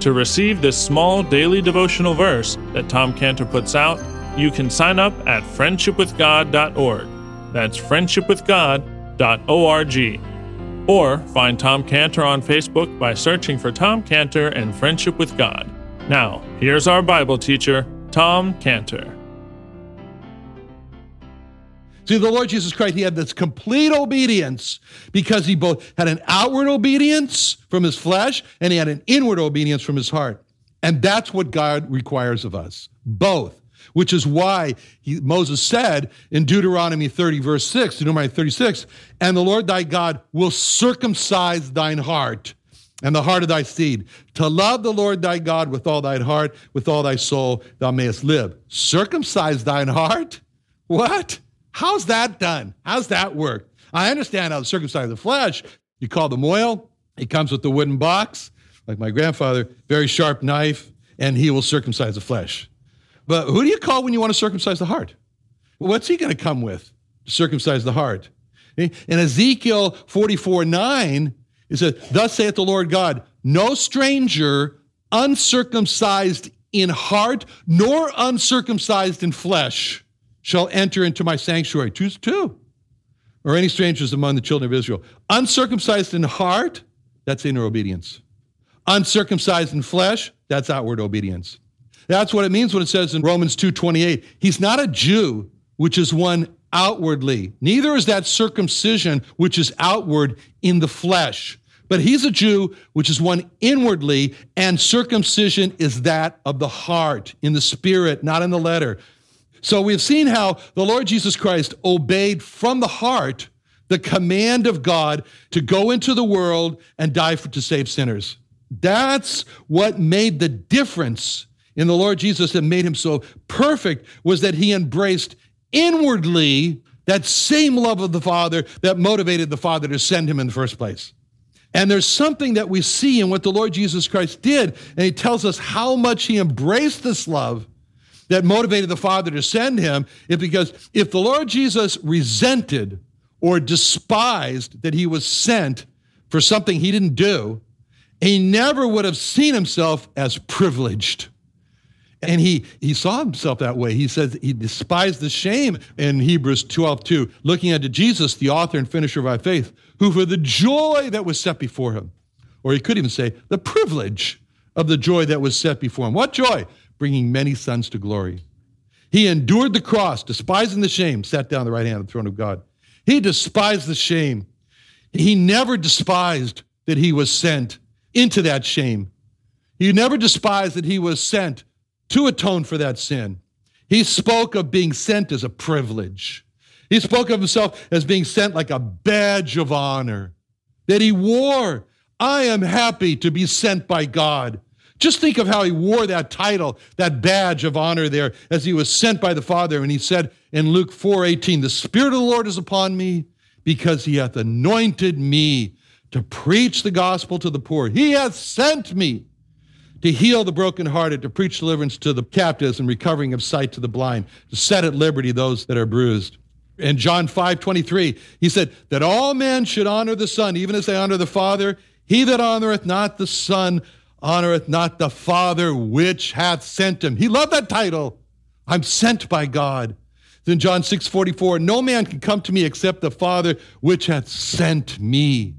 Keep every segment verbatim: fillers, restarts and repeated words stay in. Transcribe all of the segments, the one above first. To receive this small daily devotional verse that Tom Cantor puts out, you can sign up at friendship with god dot org. That's friendship with god dot org. Or find Tom Cantor on Facebook by searching for Tom Cantor and Friendship with God. Now, here's our Bible teacher, Tom Cantor. See, the Lord Jesus Christ, he had this complete obedience because he both had an outward obedience from his flesh and he had an inward obedience from his heart. And that's what God requires of us, both, which is why he, Moses said in Deuteronomy thirty, verse six, Deuteronomy thirty-six, and the Lord thy God will circumcise thine heart and the heart of thy seed, to love the Lord thy God with all thine heart, with all thy soul, thou mayest live. Circumcise thine heart? What? How's that done? How's that work? I understand how the circumcised the flesh, you call the moil, he comes with the wooden box, like my grandfather, very sharp knife, and he will circumcise the flesh. But who do you call when you want to circumcise the heart? What's he going to come with to circumcise the heart? In Ezekiel forty-four nine, it says, thus saith the Lord God, no stranger uncircumcised in heart, nor uncircumcised in flesh, shall enter into my sanctuary, choose two, or any strangers among the children of Israel. Uncircumcised in heart, that's inner obedience. Uncircumcised in flesh, that's outward obedience. That's what it means when it says in Romans two twenty-eight, he's not a Jew, which is one outwardly. Neither is that circumcision, which is outward in the flesh. But he's a Jew, which is one inwardly, and circumcision is that of the heart, in the spirit, not in the letter. So we've seen how the Lord Jesus Christ obeyed from the heart the command of God to go into the world and die for, to save sinners. That's what made the difference in the Lord Jesus and made him so perfect, was that he embraced inwardly that same love of the Father that motivated the Father to send him in the first place. And there's something that we see in what the Lord Jesus Christ did, and he tells us how much he embraced this love that motivated the Father to send him, is because if the Lord Jesus resented or despised that he was sent for something he didn't do, he never would have seen himself as privileged. And he, he saw himself that way. He says he despised the shame in Hebrews twelve two, looking unto Jesus, the author and finisher of our faith, who for the joy that was set before him, or he could even say the privilege of the joy that was set before him. What joy? Bringing many sons to glory. He endured the cross, despising the shame, sat down at the right hand of the throne of God. He despised the shame. He never despised that he was sent into that shame. He never despised that he was sent to atone for that sin. He spoke of being sent as a privilege. He spoke of himself as being sent like a badge of honor that he wore. I am happy to be sent by God. Just think of how he wore that title, that badge of honor there, as he was sent by the Father. And he said in Luke four eighteen, the Spirit of the Lord is upon me because he hath anointed me to preach the gospel to the poor. He hath sent me to heal the brokenhearted, to preach deliverance to the captives and recovering of sight to the blind, to set at liberty those that are bruised. In John five twenty-three, he said that all men should honor the Son, even as they honor the Father. He that honoreth not the Son honoreth not the Father which hath sent him. He loved that title. I'm sent by God. Then John six forty-four, no man can come to me except the Father which hath sent me.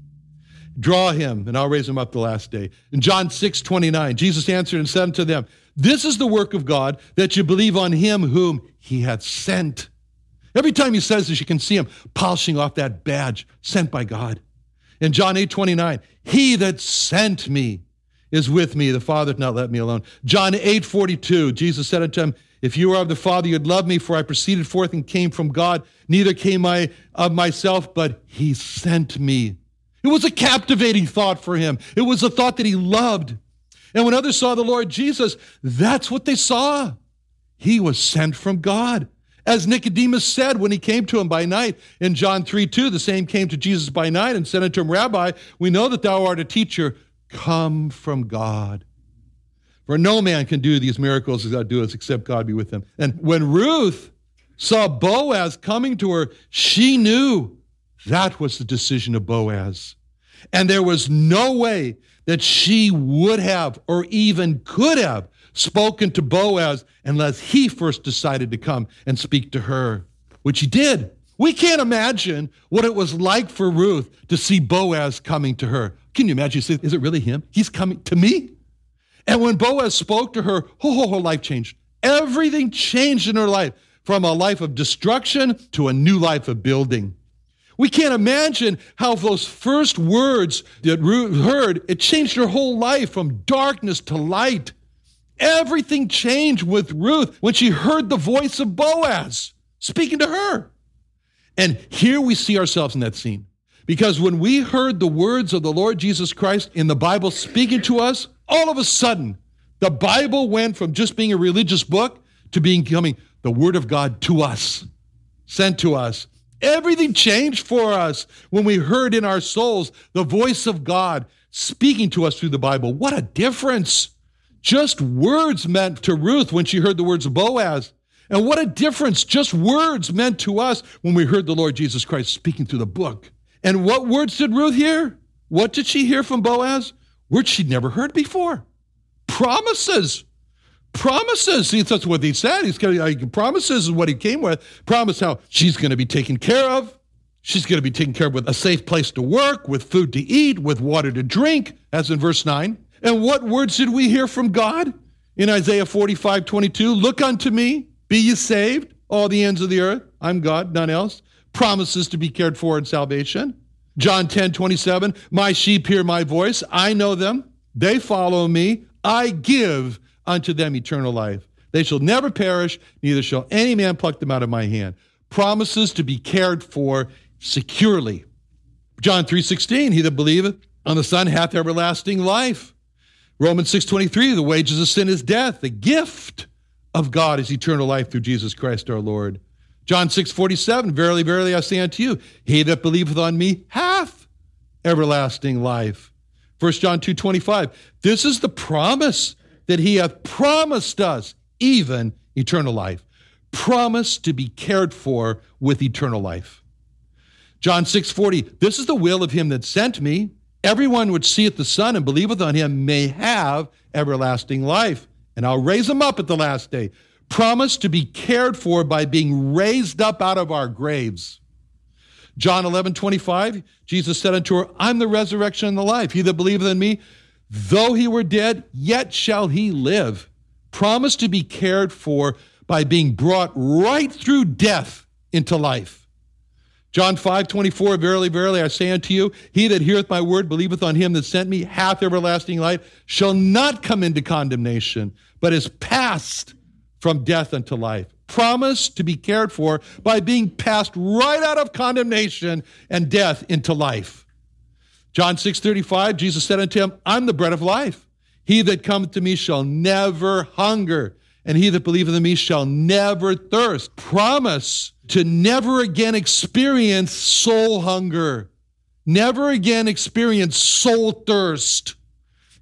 Draw him, and I'll raise him up the last day. In John six twenty-nine, Jesus answered and said unto them, this is the work of God, that you believe on him whom he hath sent. Every time he says this, you can see him polishing off that badge, sent by God. In John eight twenty-nine, he that sent me is with me. The Father hath not let me alone. John eight forty-two, Jesus said unto him, if you are of the Father, you'd love me, for I proceeded forth and came from God. Neither came I of myself, but he sent me. It was a captivating thought for him. It was a thought that he loved. And when others saw the Lord Jesus, that's what they saw. He was sent from God. As Nicodemus said when he came to him by night, in John three two, the same came to Jesus by night and said unto him, Rabbi, we know that thou art a teacher, come from God. For no man can do these miracles as thou doest, except God be with him. And when Ruth saw Boaz coming to her, she knew that was the decision of Boaz. And there was no way that she would have or even could have spoken to Boaz unless he first decided to come and speak to her, which he did. We can't imagine what it was like for Ruth to see Boaz coming to her. Can you imagine? You say, is it really him? He's coming to me? And when Boaz spoke to her, oh, her life changed. Everything changed in her life, from a life of destruction to a new life of building. We can't imagine how those first words that Ruth heard, it changed her whole life from darkness to light. Everything changed with Ruth when she heard the voice of Boaz speaking to her. And here we see ourselves in that scene. Because when we heard the words of the Lord Jesus Christ in the Bible speaking to us, all of a sudden, the Bible went from just being a religious book to becoming the Word of God to us, sent to us. Everything changed for us when we heard in our souls the voice of God speaking to us through the Bible. What a difference! Just words meant to Ruth when she heard the words of Boaz. And what a difference just words meant to us when we heard the Lord Jesus Christ speaking through the book. And what words did Ruth hear? What did she hear from Boaz? Words she'd never heard before. Promises. Promises. See, that's what he said. He's gonna, like, promises is what he came with. Promise how she's going to be taken care of. She's going to be taken care of with a safe place to work, with food to eat, with water to drink, as in verse nine. And what words did we hear from God? In Isaiah forty-five twenty-two, look unto me, be ye saved, all the ends of the earth. I'm God, none else. Promises to be cared for in salvation. John ten twenty-seven, my sheep hear my voice. I know them. They follow me. I give unto them eternal life. They shall never perish, neither shall any man pluck them out of my hand. Promises to be cared for securely. John three sixteen, he that believeth on the Son hath everlasting life. Romans six twenty-three, the wages of sin is death. The gift of God is eternal life through Jesus Christ our Lord. John six forty-seven, verily, verily, I say unto you, he that believeth on me hath everlasting life. First John two twenty-five, this is the promise that he hath promised us, even eternal life. Promise to be cared for with eternal life. John six forty, this is the will of him that sent me. Everyone which seeth the Son and believeth on him may have everlasting life, and I'll raise him up at the last day. Promise to be cared for by being raised up out of our graves. John eleven twenty-five, Jesus said unto her, I'm the resurrection and the life. He that believeth in me, though he were dead, yet shall he live. Promise to be cared for by being brought right through death into life. John five twenty-four, verily, verily, I say unto you, he that heareth my word, believeth on him that sent me, hath everlasting life, shall not come into condemnation, but is passed from death unto life. Promise to be cared for by being passed right out of condemnation and death into life. John six thirty-five, Jesus said unto him, I'm the bread of life. He that cometh to me shall never hunger, and he that believeth in me shall never thirst. Promise to never again experience soul hunger, never again experience soul thirst.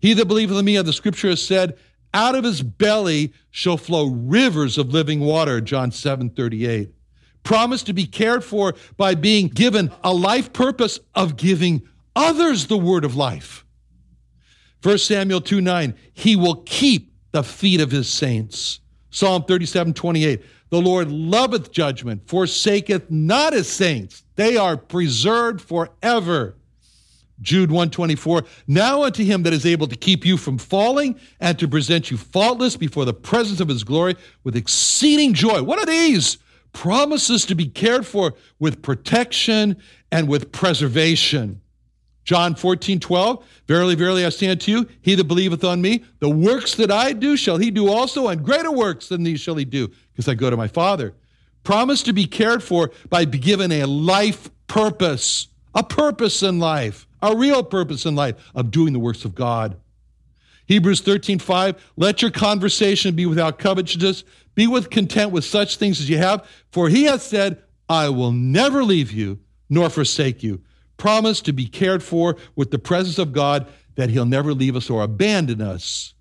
He that believeth in me, as the scripture has said, out of his belly shall flow rivers of living water, John seven thirty-eight. promised to be cared for by being given a life purpose of giving others the word of life. First Samuel two nine, he will keep the feet of his saints. Psalm thirty-seven twenty-eight, the Lord loveth judgment, forsaketh not his saints. They are preserved forever. Jude one twenty-four, now unto him that is able to keep you from falling and to present you faultless before the presence of his glory with exceeding joy. What are these? Promises to be cared for with protection and with preservation. John fourteen twelve, verily, verily, I say unto you, he that believeth on me, the works that I do shall he do also, and greater works than these shall he do, because I go to my Father. Promise to be cared for by be given a life purpose, a purpose in life, a real purpose in life of doing the works of God. Hebrews thirteen five, let your conversation be without covetousness, be with content with such things as you have, for he hath said, I will never leave you nor forsake you. Promise to be cared for with the presence of God, that he'll never leave us or abandon us.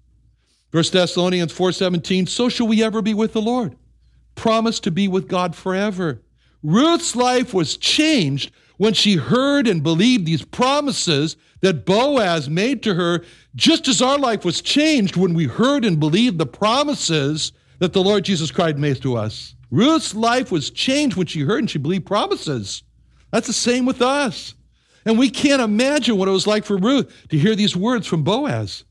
First Thessalonians four seventeen, so shall we ever be with the Lord. Promise to be with God forever. Ruth's life was changed when she heard and believed these promises that Boaz made to her, just as our life was changed when we heard and believed the promises that the Lord Jesus Christ made to us. Ruth's life was changed when she heard and she believed promises. That's the same with us. And we can't imagine what it was like for Ruth to hear these words from Boaz.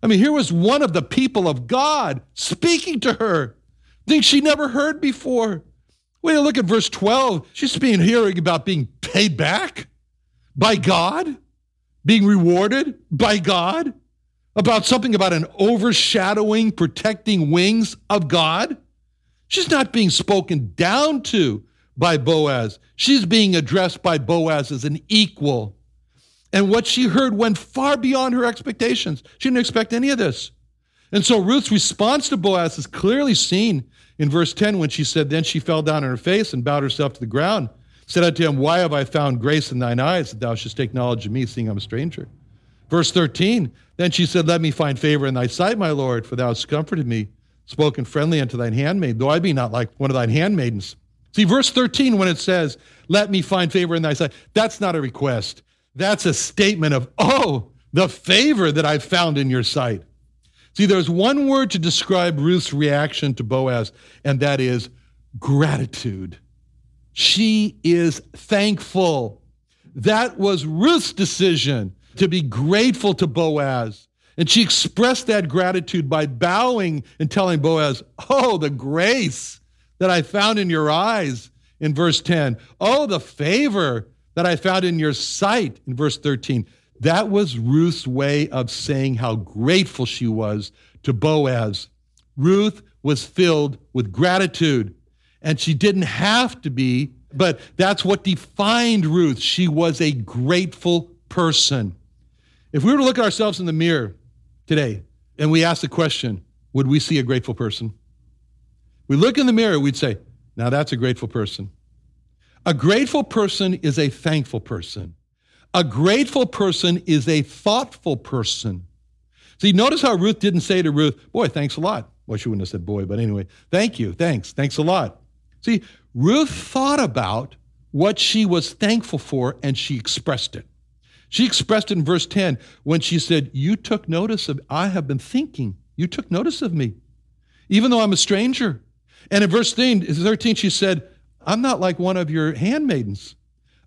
I mean, here was one of the people of God speaking to her, things she never heard before. Wait, look at verse twelve. She's being hearing about being paid back by God, being rewarded by God, about something about an overshadowing, protecting wings of God. She's not being spoken down to by Boaz. She's being addressed by Boaz as an equal. And what she heard went far beyond her expectations. She didn't expect any of this. And so Ruth's response to Boaz is clearly seen in verse ten when she said, then she fell down on her face and bowed herself to the ground, said unto him, why have I found grace in thine eyes that thou shouldst take knowledge of me, seeing I'm a stranger? Verse thirteen, then she said, let me find favor in thy sight, my Lord, for thou hast comforted me, spoken friendly unto thine handmaid, though I be not like one of thine handmaidens. See, verse thirteen, when it says, let me find favor in thy sight, that's not a request. That's a statement of, oh, the favor that I found in your sight. See, there's one word to describe Ruth's reaction to Boaz, and that is gratitude. She is thankful. That was Ruth's decision to be grateful to Boaz. And she expressed that gratitude by bowing and telling Boaz, oh, the grace that I found in your eyes, in verse ten. Oh, the favor that I found in your sight, in verse thirteen. That was Ruth's way of saying how grateful she was to Boaz. Ruth was filled with gratitude, and she didn't have to be, but that's what defined Ruth. She was a grateful person. If we were to look at ourselves in the mirror today, and we ask the question, would we see a grateful person? We look in the mirror, we'd say, now that's a grateful person. A grateful person is a thankful person. A grateful person is a thoughtful person. See, notice how Ruth didn't say to Ruth, boy, thanks a lot. Well, she wouldn't have said boy, but anyway, thank you, thanks, thanks a lot. See, Ruth thought about what she was thankful for, and she expressed it. She expressed it in verse ten when she said, you took notice of, I have been thinking, you took notice of me, even though I'm a stranger. And in verse thirteen, she said, I'm not like one of your handmaidens.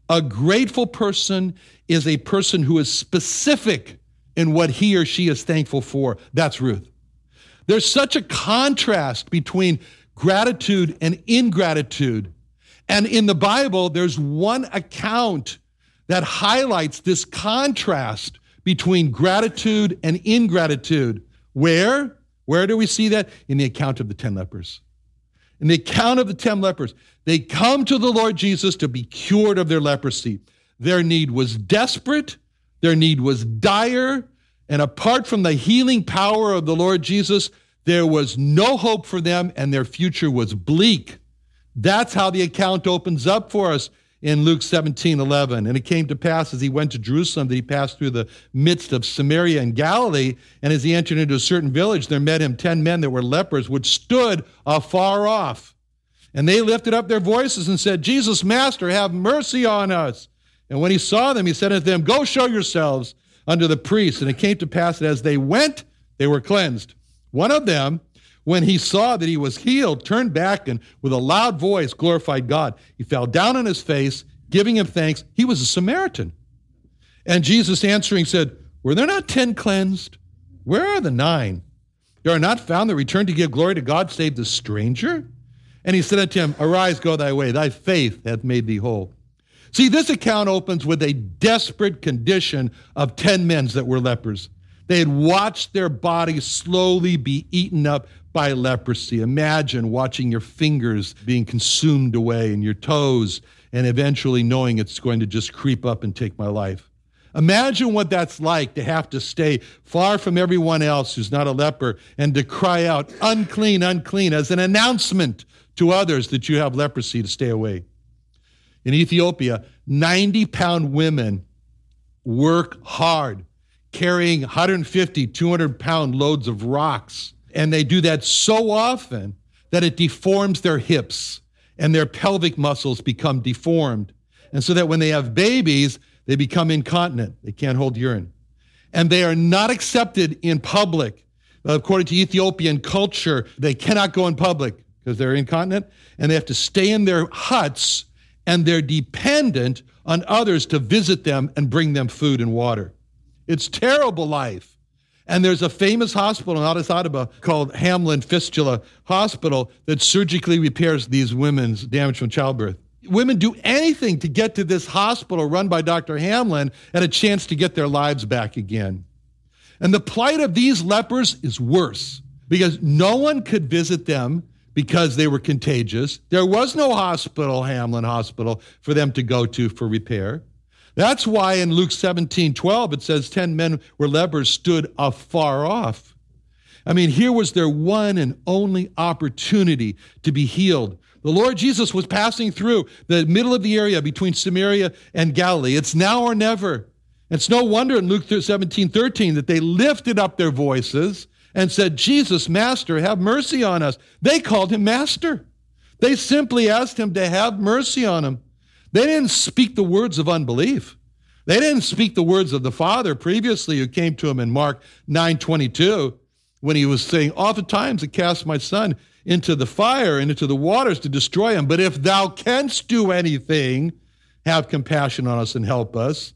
A grateful person is a person who is specific in what he or she is thankful for. That's Ruth. There's such a contrast between gratitude and ingratitude. And in the Bible, there's one account that highlights this contrast between gratitude and ingratitude. Where? Where do we see that? In the account of the ten lepers. In the account of the ten lepers, they come to the Lord Jesus to be cured of their leprosy. Their need was desperate. Their need was dire. And apart from the healing power of the Lord Jesus, there was no hope for them, and their future was bleak. That's how the account opens up for us in Luke seventeen eleven. And it came to pass as he went to Jerusalem that he passed through the midst of Samaria and Galilee. And as he entered into a certain village, there met him ten men that were lepers, which stood afar off. And they lifted up their voices and said, Jesus, Master, have mercy on us. And when he saw them, he said unto them, Go show yourselves unto the priests. And it came to pass that as they went, they were cleansed. One of them, when he saw that he was healed, turned back and with a loud voice glorified God. He fell down on his face, giving him thanks. He was a Samaritan. And Jesus answering said, Were there not ten cleansed? Where are the nine? There are not found that return to give glory to God save the stranger? And he said unto him, Arise, go thy way, thy faith hath made thee whole. See, this account opens with a desperate condition of ten men that were lepers. They had watched their bodies slowly be eaten up by leprosy. Imagine watching your fingers being consumed away and your toes and eventually knowing it's going to just creep up and take my life. Imagine what that's like to have to stay far from everyone else who's not a leper and to cry out, unclean, unclean, as an announcement to others that you have leprosy to stay away. In Ethiopia, ninety-pound women work hard, carrying one hundred fifty, two hundred-pound loads of rocks. And they do that so often that it deforms their hips and their pelvic muscles become deformed. And so that when they have babies, they become incontinent. They can't hold urine. And they are not accepted in public. According to Ethiopian culture, they cannot go in public because they're incontinent. And they have to stay in their huts, and they're dependent on others to visit them and bring them food and water. It's terrible life. And there's a famous hospital in Addis Ababa called Hamlin Fistula Hospital that surgically repairs these women's damage from childbirth. Women do anything to get to this hospital run by Doctor Hamlin and a chance to get their lives back again. And the plight of these lepers is worse because no one could visit them because they were contagious. There was no hospital, Hamlin Hospital, for them to go to for repair. That's why in Luke seventeen twelve, it says ten men were lepers stood afar off. I mean, here was their one and only opportunity to be healed. The Lord Jesus was passing through the middle of the area between Samaria and Galilee. It's now or never. It's no wonder in Luke seventeen thirteen that they lifted up their voices and said, Jesus, Master, have mercy on us. They called him Master. They simply asked him to have mercy on them. They didn't speak the words of unbelief. They didn't speak the words of the Father previously who came to him in Mark nine twenty-two when he was saying, Oftentimes I cast my son into the fire and into the waters to destroy him. But if thou canst do anything, have compassion on us and help us.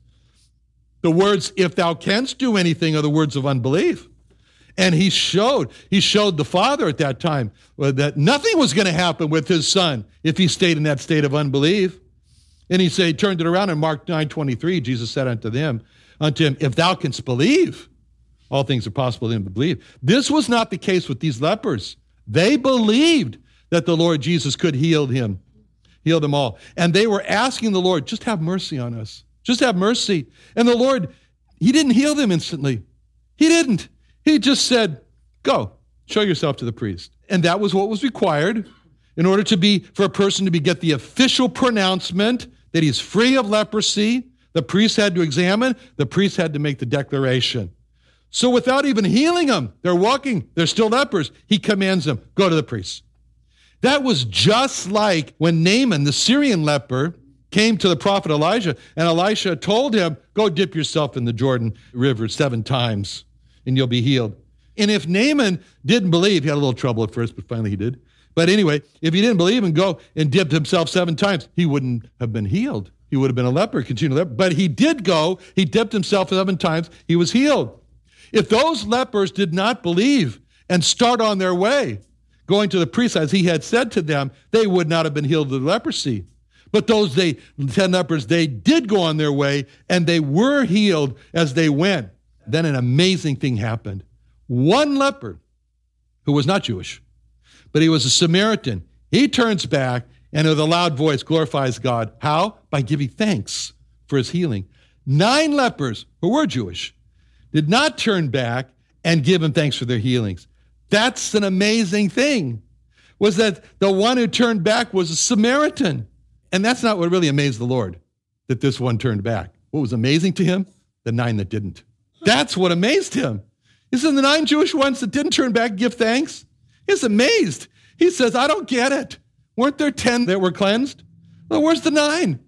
The words, if thou canst do anything, are the words of unbelief. And he showed, he showed the Father at that time that nothing was going to happen with his son if he stayed in that state of unbelief. And he said, turned it around in Mark nine twenty-three, Jesus said unto them, unto him, if thou canst believe, all things are possible to him to believe. This was not the case with these lepers. They believed that the Lord Jesus could heal him, heal them all. And they were asking the Lord, just have mercy on us. Just have mercy. And the Lord, he didn't heal them instantly. He didn't. He just said, go, show yourself to the priest. And that was what was required in order to be, for a person to be, get the official pronouncement that he's free of leprosy. The priest had to examine, the priest had to make the declaration. So without even healing them, they're walking, they're still lepers. He commands them, go to the priest. That was just like when Naaman, the Syrian leper, came to the prophet Elijah, and Elisha told him, go dip yourself in the Jordan River seven times, and you'll be healed. And if Naaman didn't believe, he had a little trouble at first, but finally he did. But anyway, if he didn't believe and go and dipped himself seven times, he wouldn't have been healed. He would have been a leper, continued leper. But he did go, he dipped himself seven times, he was healed. If those lepers did not believe and start on their way, going to the priest as he had said to them, they would not have been healed of leprosy. But those they, ten lepers, they did go on their way and they were healed as they went. Then an amazing thing happened. One leper who was not Jewish, but he was a Samaritan. He turns back and with a loud voice glorifies God. How? By giving thanks for his healing. Nine lepers who were Jewish did not turn back and give him thanks for their healings. That's an amazing thing, was that the one who turned back was a Samaritan. And that's not what really amazed the Lord, that this one turned back. What was amazing to him? The nine that didn't. That's what amazed him. Isn't the nine Jewish ones that didn't turn back give thanks? He's amazed. He says, I don't get it. Weren't there ten that were cleansed? Well, where's the nine?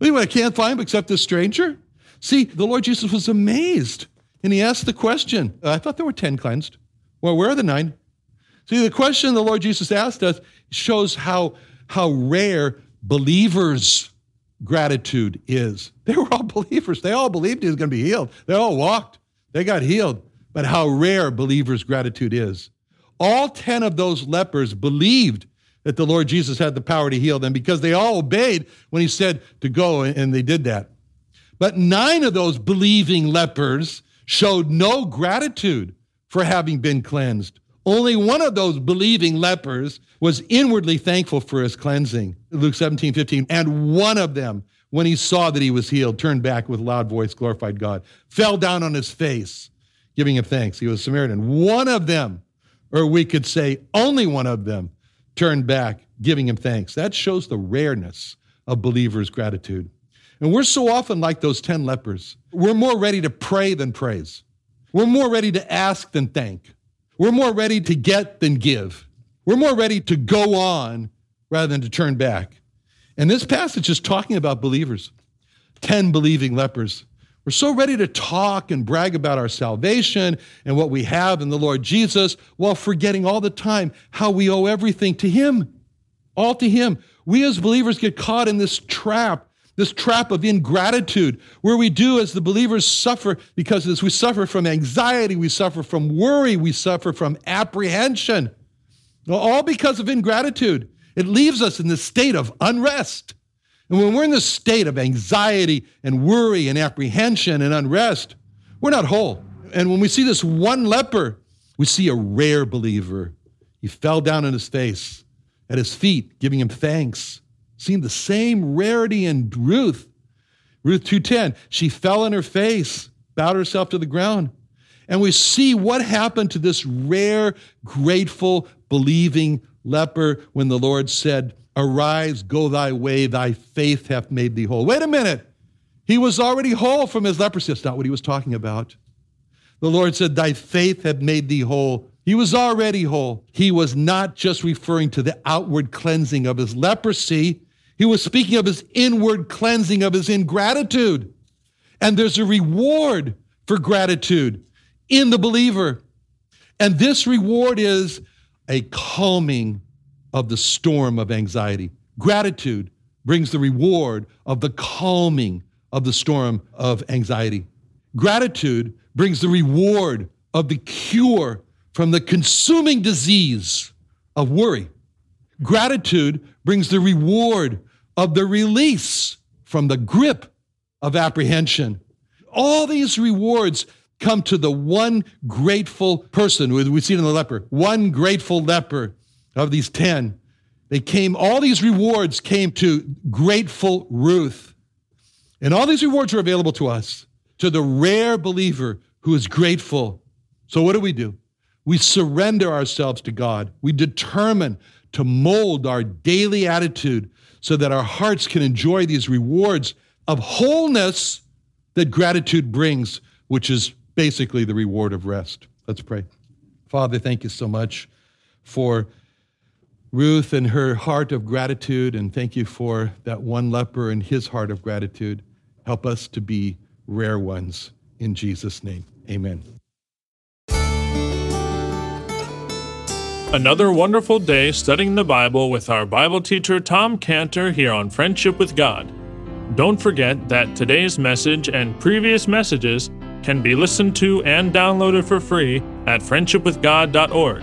Well, I can't find them except this stranger. See, the Lord Jesus was amazed, and he asked the question, I thought there were ten cleansed. Well, where are the nine? See, the question the Lord Jesus asked us shows how, how rare believers' gratitude is. They were all believers. They all believed he was going to be healed. They all walked. They got healed. But how rare believers' gratitude is. All ten of those lepers believed that the Lord Jesus had the power to heal them because they all obeyed when he said to go, and they did that. But nine of those believing lepers showed no gratitude for having been cleansed. Only one of those believing lepers was inwardly thankful for his cleansing. Luke seventeen fifteen, and one of them, when he saw that he was healed, turned back with a loud voice, glorified God, fell down on his face, giving him thanks. He was a Samaritan. One of them, or we could say only one of them, turned back, giving him thanks. That shows the rareness of believers' gratitude. And we're so often like those ten lepers. We're more ready to pray than praise. We're more ready to ask than thank. We're more ready to get than give. We're more ready to go on rather than to turn back. And this passage is talking about believers, ten believing lepers. We're so ready to talk and brag about our salvation and what we have in the Lord Jesus while forgetting all the time how we owe everything to him, all to him. We as believers get caught in this trap, this trap of ingratitude, where we do as the believers suffer because of this. We suffer from anxiety, we suffer from worry, we suffer from apprehension, all because of ingratitude. It leaves us in this state of unrest. And when we're in this state of anxiety and worry and apprehension and unrest, we're not whole. And when we see this one leper, we see a rare believer. He fell down on his face, at his feet, giving him thanks. Seeing the same rarity in Ruth. Ruth two ten, she fell on her face, bowed herself to the ground. And we see what happened to this rare, grateful, believing leper when the Lord said, arise, go thy way, thy faith hath made thee whole. Wait a minute. He was already whole from his leprosy. That's not what he was talking about. The Lord said, thy faith hath made thee whole. He was already whole. He was not just referring to the outward cleansing of his leprosy. He was speaking of his inward cleansing of his ingratitude. And there's a reward for gratitude in the believer. And this reward is a calming of the storm of anxiety. Gratitude brings the reward of the calming of the storm of anxiety. Gratitude brings the reward of the cure from the consuming disease of worry. Gratitude brings the reward of the release from the grip of apprehension. All these rewards come to the one grateful person. We see it in the leper. One grateful leper of these ten, they came, all these rewards came to grateful Ruth. And all these rewards are available to us, to the rare believer who is grateful. So what do we do? We surrender ourselves to God. We determine to mold our daily attitude so that our hearts can enjoy these rewards of wholeness that gratitude brings, which is basically the reward of rest. Let's pray. Father, thank you so much for Ruth and her heart of gratitude, and thank you for that one leper and his heart of gratitude. Help us to be rare ones. In Jesus' name, amen. Another wonderful day studying the Bible with our Bible teacher, Tom Cantor, here on Friendship with God. Don't forget that today's message and previous messages can be listened to and downloaded for free at friendship with god dot org.